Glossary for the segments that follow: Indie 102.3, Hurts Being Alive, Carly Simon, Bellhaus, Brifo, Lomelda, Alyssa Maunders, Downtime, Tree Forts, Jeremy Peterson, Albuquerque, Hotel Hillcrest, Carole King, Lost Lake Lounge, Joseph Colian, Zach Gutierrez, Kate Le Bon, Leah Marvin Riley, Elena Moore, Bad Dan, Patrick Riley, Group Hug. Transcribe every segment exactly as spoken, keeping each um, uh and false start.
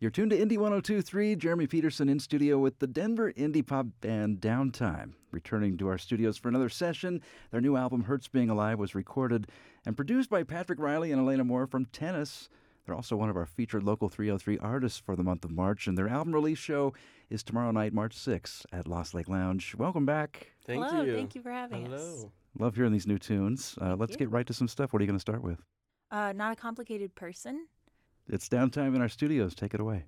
You're tuned to Indie one oh two point three, Jeremy Peterson in studio with the Denver indie pop band Downtime, returning to our studios for another session. Their new album, Hurts Being Alive, was recorded and produced by Patrick Riley and Elena Moore from Tennis. They're also one of our featured local three oh three artists for the month of March, and their album release show is tomorrow night, March sixth, at Lost Lake Lounge. Welcome back. Thank Hello, you. Thank you for having Hello. us. Hello. Love hearing these new tunes. Uh, let's you. get right to some stuff. What are you going to start with? Uh, not a Complicated Person. It's Downtime in our studios. Take it away.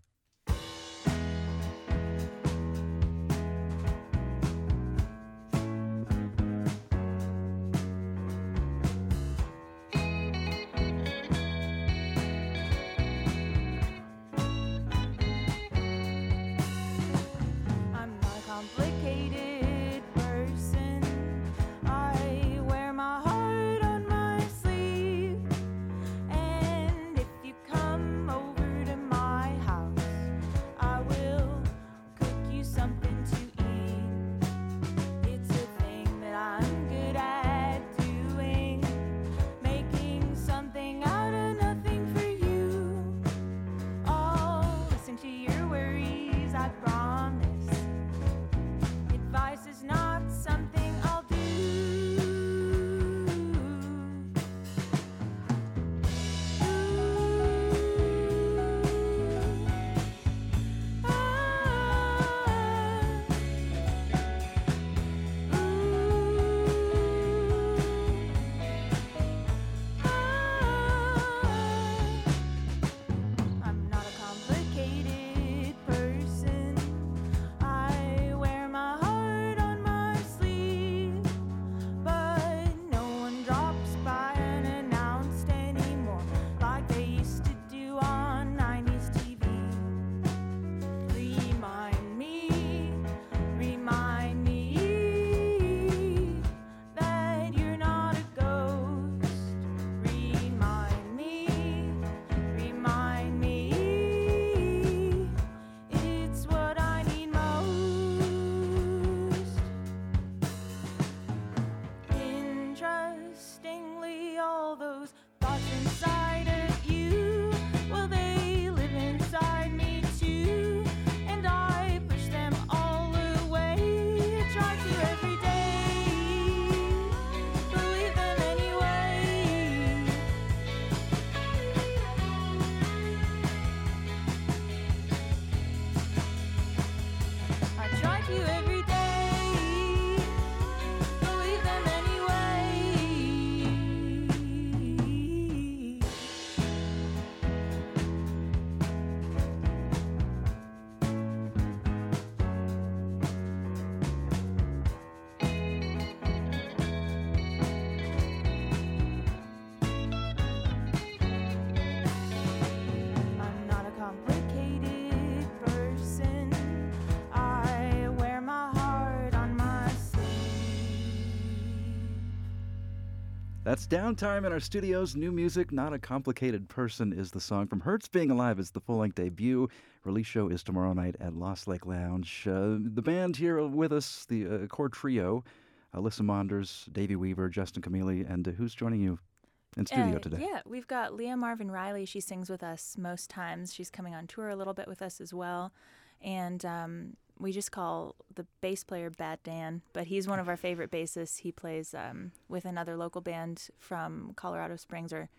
That's Downtime in our studios. New music, Not a Complicated Person is the song from Hurts Being Alive. It's the full-length debut. Release show is tomorrow night at Lost Lake Lounge. Uh, the band here with us, the uh, core trio, Alyssa Maunders, Davey Weaver, Justin Camille, and uh, who's joining you in studio uh, today? Yeah, we've got Leah Marvin Riley. She sings with us most times. She's coming on tour a little bit with us as well. And um, we just call the bass player Bad Dan, but he's one of our favorite bassists. He plays um, with another local band from Colorado Springs, or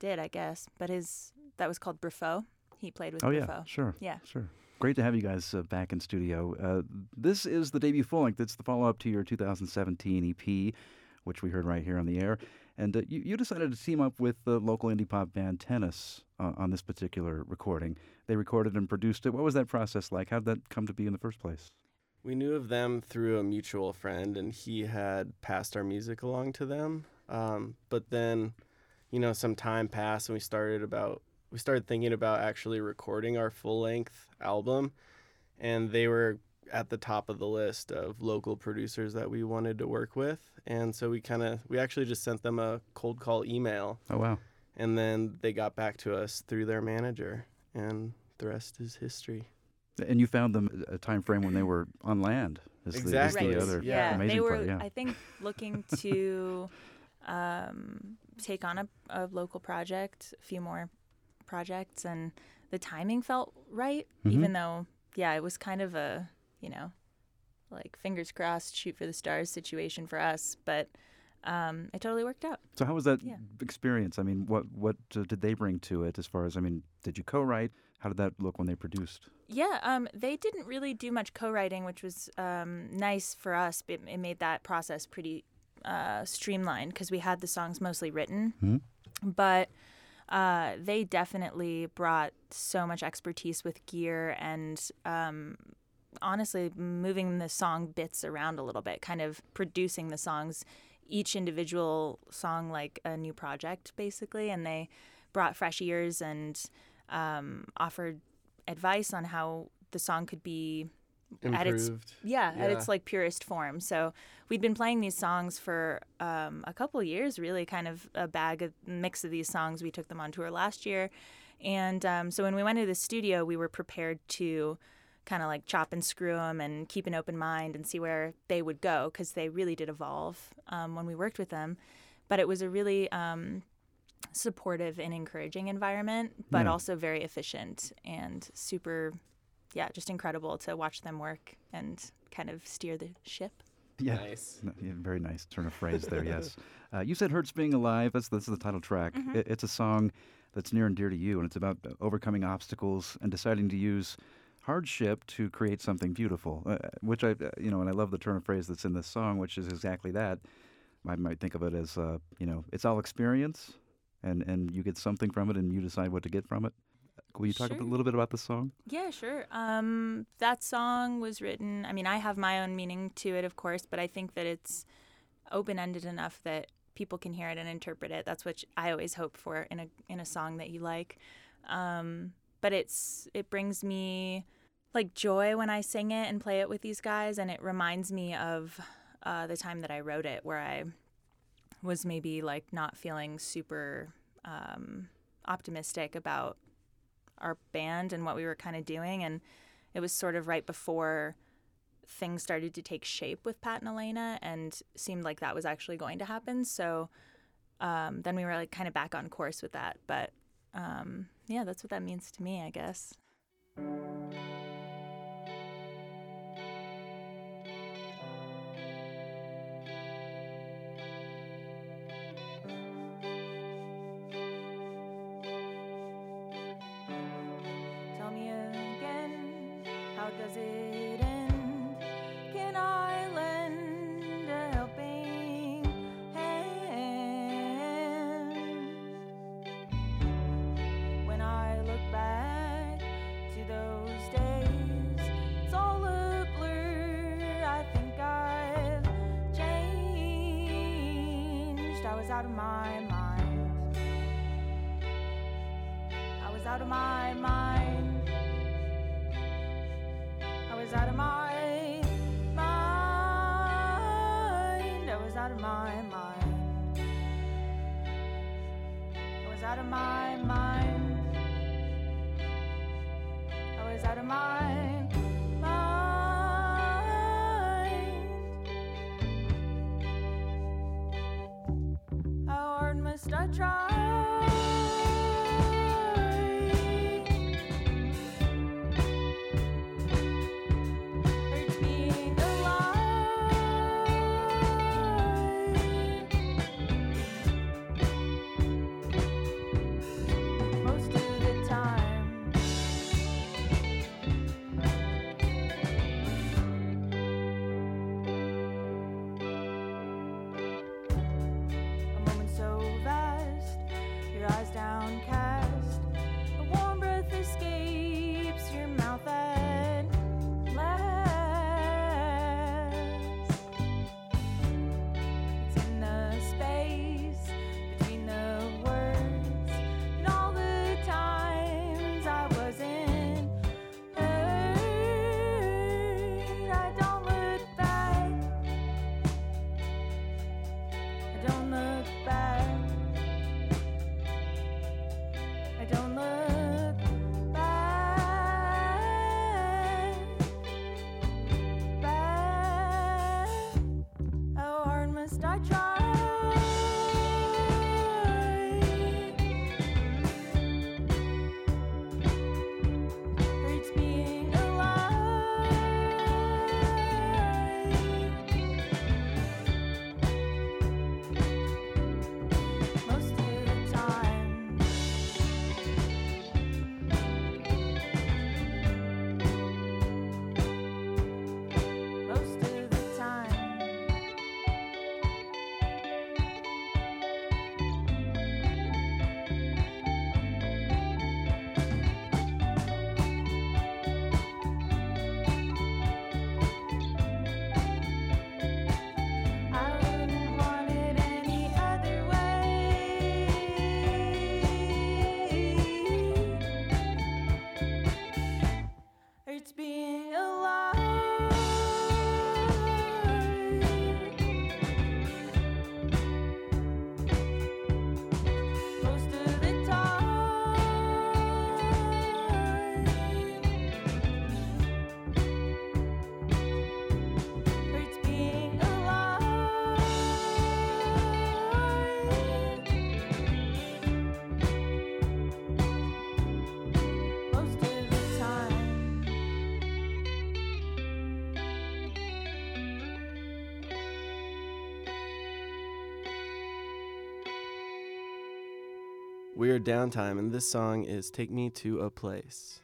did, I guess. But his that was called Brifo. He played with oh, Brifo. Oh, yeah, sure. Yeah. Sure. Great to have you guys uh, back in studio. Uh, this is the debut full-length. It's the follow-up to your two thousand seventeen E P, which we heard right here on the air. And uh, you, you decided to team up with the local indie pop band Tennis uh, on this particular recording. They recorded and produced it. What was that process like? How did that come to be in the first place? We knew of them through a mutual friend, and he had passed our music along to them. Um, but then, you know, some time passed, and we started about we started thinking about actually recording our full-length album. And they were at the top of the list of local producers that we wanted to work with. And so we kind of, we actually just sent them a cold call email. Oh, wow. And then they got back to us through their manager, and the rest is history. And you found them a time frame when they were on land. Is exactly. The, is the other yeah. amazing they were, part, yeah. I think, looking to um, take on a, a local project, a few more projects, and the timing felt right, mm-hmm. even though, yeah, it was kind of a, you know, like fingers crossed, shoot for the stars situation for us, but um, it totally worked out. So how was that yeah. experience? I mean, what what uh, did they bring to it as far as, I mean, did you co-write? How did that look when they produced? Yeah, um, they didn't really do much co-writing, which was um, nice for us. It, it made that process pretty uh, streamlined because we had the songs mostly written. Mm-hmm. But uh, they definitely brought so much expertise with gear and um, honestly moving the song bits around a little bit, kind of producing the songs, each individual song like a new project basically. And they brought fresh ears and um, offered advice on how the song could be improved at its, yeah, yeah, at its like purest form. So we'd been playing these songs for um, a couple of years, really kind of a bag of mix of these songs. We took them on tour last year. And um, so when we went to the studio, we were prepared to kind of like chop and screw them and keep an open mind and see where they would go, because they really did evolve um, when we worked with them. But it was a really um, supportive and encouraging environment, but yeah. also very efficient and super, yeah, just incredible to watch them work and kind of steer the ship. Yeah. Nice. No, yeah, very nice turn of phrase there, yes. Uh, you said Hurts Being Alive. That's, that's the title track. Mm-hmm. It, it's a song that's near and dear to you, and it's about overcoming obstacles and deciding to use hardship to create something beautiful, uh, which I, uh, you know, and I love the turn of phrase that's in this song, which is exactly that. I might think of it as, uh, you know, it's all experience, and, and you get something from it, and you decide what to get from it. Will you talk sure. a little bit about the song? Yeah, sure. Um, that song was written, I mean, I have my own meaning to it, of course, but I think that it's open-ended enough that people can hear it and interpret it. That's what I always hope for in a in a song that you like. Um, but it's it brings me, like, joy when I sing it and play it with these guys, and it reminds me of uh, the time that I wrote it, where I was maybe, like, not feeling super um, optimistic about our band and what we were kind of doing, and it was sort of right before things started to take shape with Pat and Elena, and seemed like that was actually going to happen. So um, then we were like kind of back on course with that, but um, yeah, that's what that means to me, I guess. Out of my mind. I was out of my mind. I was out of my mind. I was out of my mind. I was out of my mind. I was out of my I try. Hurts being alive most of the time. A moment so your eyes We are Downtime, and this song is Take Me to a Place.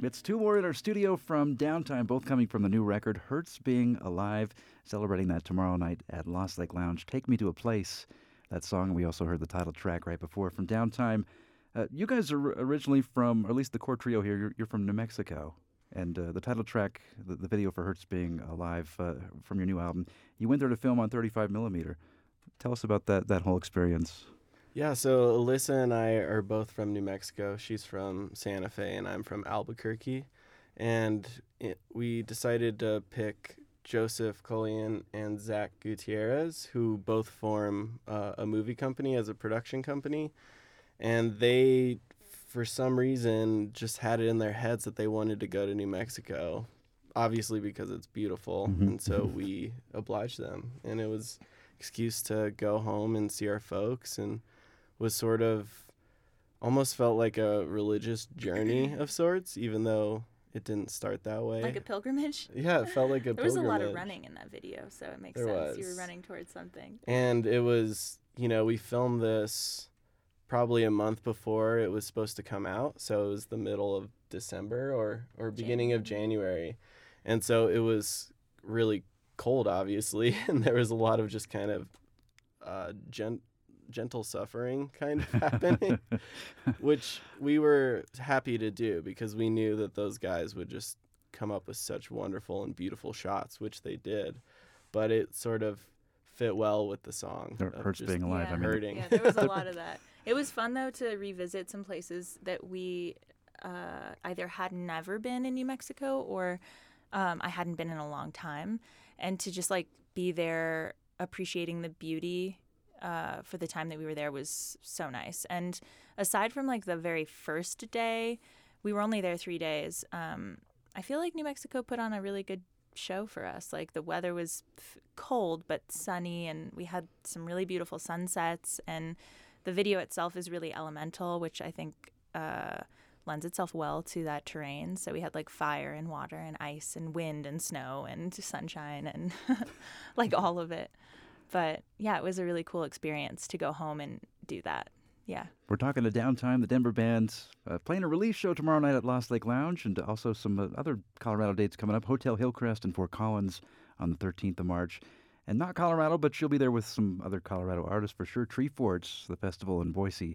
It's two more in our studio from Downtime, both coming from the new record, Hurts Being Alive, celebrating that tomorrow night at Lost Lake Lounge. Take Me to a Place, that song. We also heard the title track right before from Downtime. Uh, you guys are originally from, or at least the core trio here, you're, you're from New Mexico. And uh, the title track, the, the video for Hurts Being Alive uh, from your new album, you went there to film on thirty-five millimeter. Tell us about that that whole experience. Yeah, so Alyssa and I are both from New Mexico. She's from Santa Fe, and I'm from Albuquerque. And it, we decided to pick Joseph Colian and Zach Gutierrez, who both form uh, a movie company as a production company. And they, for some reason, just had it in their heads that they wanted to go to New Mexico, obviously because it's beautiful. Mm-hmm. And so we obliged them. And it was an excuse to go home and see our folks, and was sort of, almost felt like a religious journey of sorts, even though it didn't start that way. Like a pilgrimage? Yeah, it felt like a there pilgrimage. There was a lot of running in that video, so it makes there sense. Was. You were running towards something. And it was, you know, we filmed this probably a month before it was supposed to come out, so it was the middle of December or, or beginning January. of January. And so it was really cold, obviously, and there was a lot of just kind of uh, gent... gentle suffering kind of happening, which we were happy to do because we knew that those guys would just come up with such wonderful and beautiful shots, which they did. But it sort of fit well with the song. It hurts being alive. Yeah, I mean, hurting. Yeah, there was a lot of that. It was fun, though, to revisit some places that we uh, either had never been in New Mexico or Um, I hadn't been in a long time. And to just, like, be there appreciating the beauty uh, for the time that we were there was so nice. And aside from, like, the very first day, we were only there three days. Um, I feel like New Mexico put on a really good show for us. Like, the weather was f- cold but sunny, and we had some really beautiful sunsets. And the video itself is really elemental, which I think uh, lends itself well to that terrain. So we had, like, fire and water and ice and wind and snow and sunshine and, like, all of it. But, yeah, it was a really cool experience to go home and do that. Yeah. We're talking to Downtime, the Denver band, uh, playing a release show tomorrow night at Lost Lake Lounge, and also some uh, other Colorado dates coming up, Hotel Hillcrest and Fort Collins on the thirteenth of March. And not Colorado, but she'll be there with some other Colorado artists for sure. Tree Forts, the festival in Boise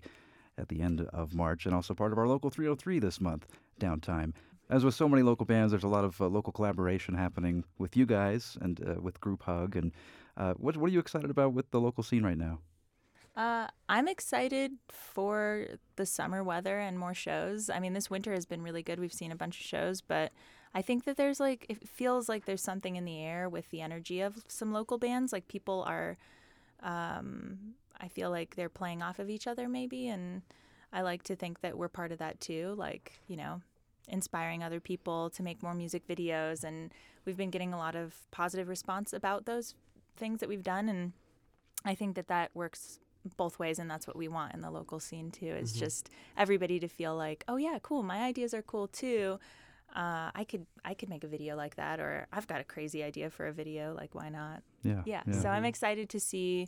at the end of March, and also part of our local three oh three this month, Downtime. As with so many local bands, there's a lot of uh, local collaboration happening with you guys and uh, with Group Hug. And uh, what, what are you excited about with the local scene right now? Uh, I'm excited for the summer weather and more shows. I mean, this winter has been really good. We've seen a bunch of shows, but I think that there's, like, it feels like there's something in the air with the energy of some local bands. Like, people are, um, I feel like they're playing off of each other maybe, and I like to think that we're part of that too. Like, you know, inspiring other people to make more music videos, and we've been getting a lot of positive response about those things that we've done, and I think that that works both ways, and that's what we want in the local scene too, is mm-hmm. just everybody to feel like, oh yeah, cool, my ideas are cool too. Uh, I could I could make a video like that, or I've got a crazy idea for a video, like, why not? Yeah. Yeah. yeah. So I'm excited to see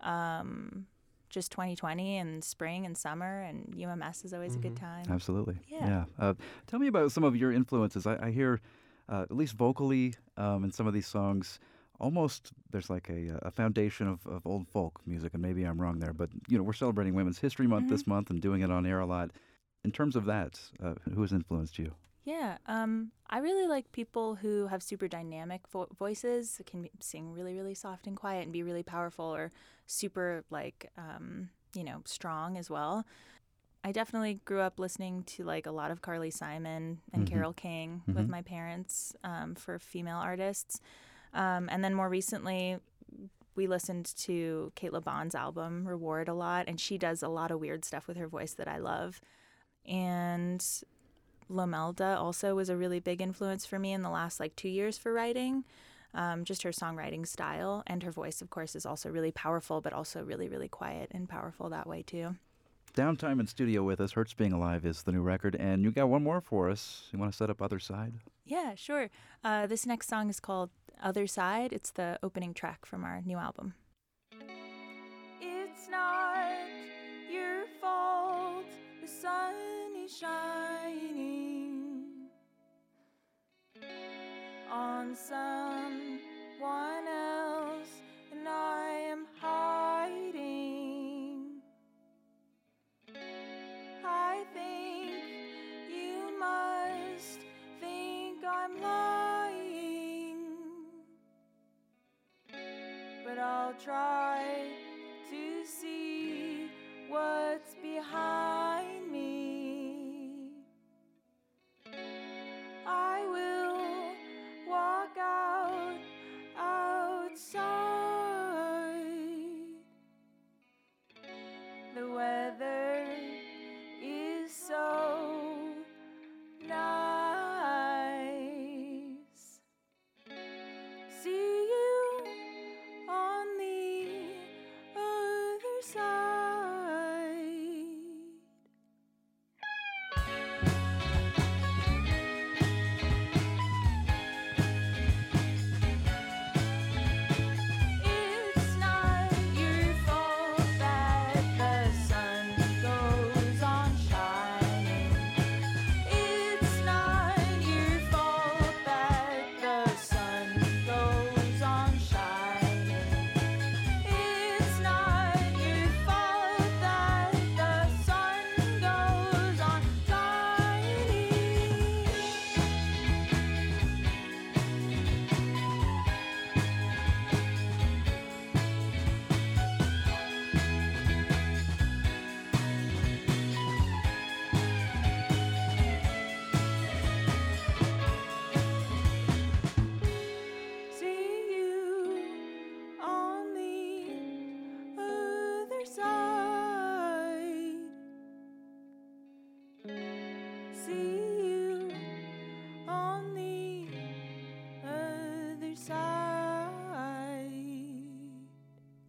um, just twenty twenty and spring and summer, and U M S is always mm-hmm. a good time. Absolutely. Yeah. yeah. Uh, tell me about some of your influences. I, I hear, uh, at least vocally, um, in some of these songs, almost there's like a, a foundation of, of old folk music, and maybe I'm wrong there, but, you know, we're celebrating Women's History Month mm-hmm. this month and doing it on air a lot. In terms of that, uh, who has influenced you? Yeah, um, I really like people who have super dynamic vo- voices, can sing really, really soft and quiet and be really powerful, or super, like, um, you know, strong as well. I definitely grew up listening to, like, a lot of Carly Simon and mm-hmm. Carole King mm-hmm. with my parents um, for female artists. Um, and then more recently, we listened to Kate Le Bon's album, Reward, a lot, and she does a lot of weird stuff with her voice that I love. And Lomelda also was a really big influence for me in the last, like, two years for writing, um, just her songwriting style. And her voice, of course, is also really powerful, but also really, really quiet and powerful that way, too. Downtime in studio with us. Hurts Being Alive is the new record, and you got one more for us. You want to set up Other Side? Yeah, sure. Uh, this next song is called Other Side. It's the opening track from our new album. It's not your fault the sun is shining on someone else, and I am hiding. I think you must think I'm lying, but I'll try to see what's behind me. I will walk out outside. The weather is so nice. See you.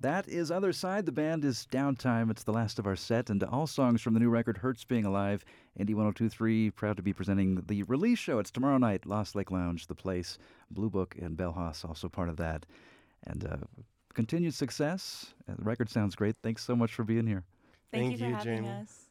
That is Other Side. The band is Downtime. It's the last of our set, and all songs from the new record Hurts Being Alive. Indie one oh two point three, proud to be presenting the release show. It's tomorrow night, Lost Lake Lounge, The Place, Blue Book, and Bellhaus, also part of that. And uh, continued success. The record sounds great. Thanks so much for being here. Thank, Thank you for you, having Jamie. us.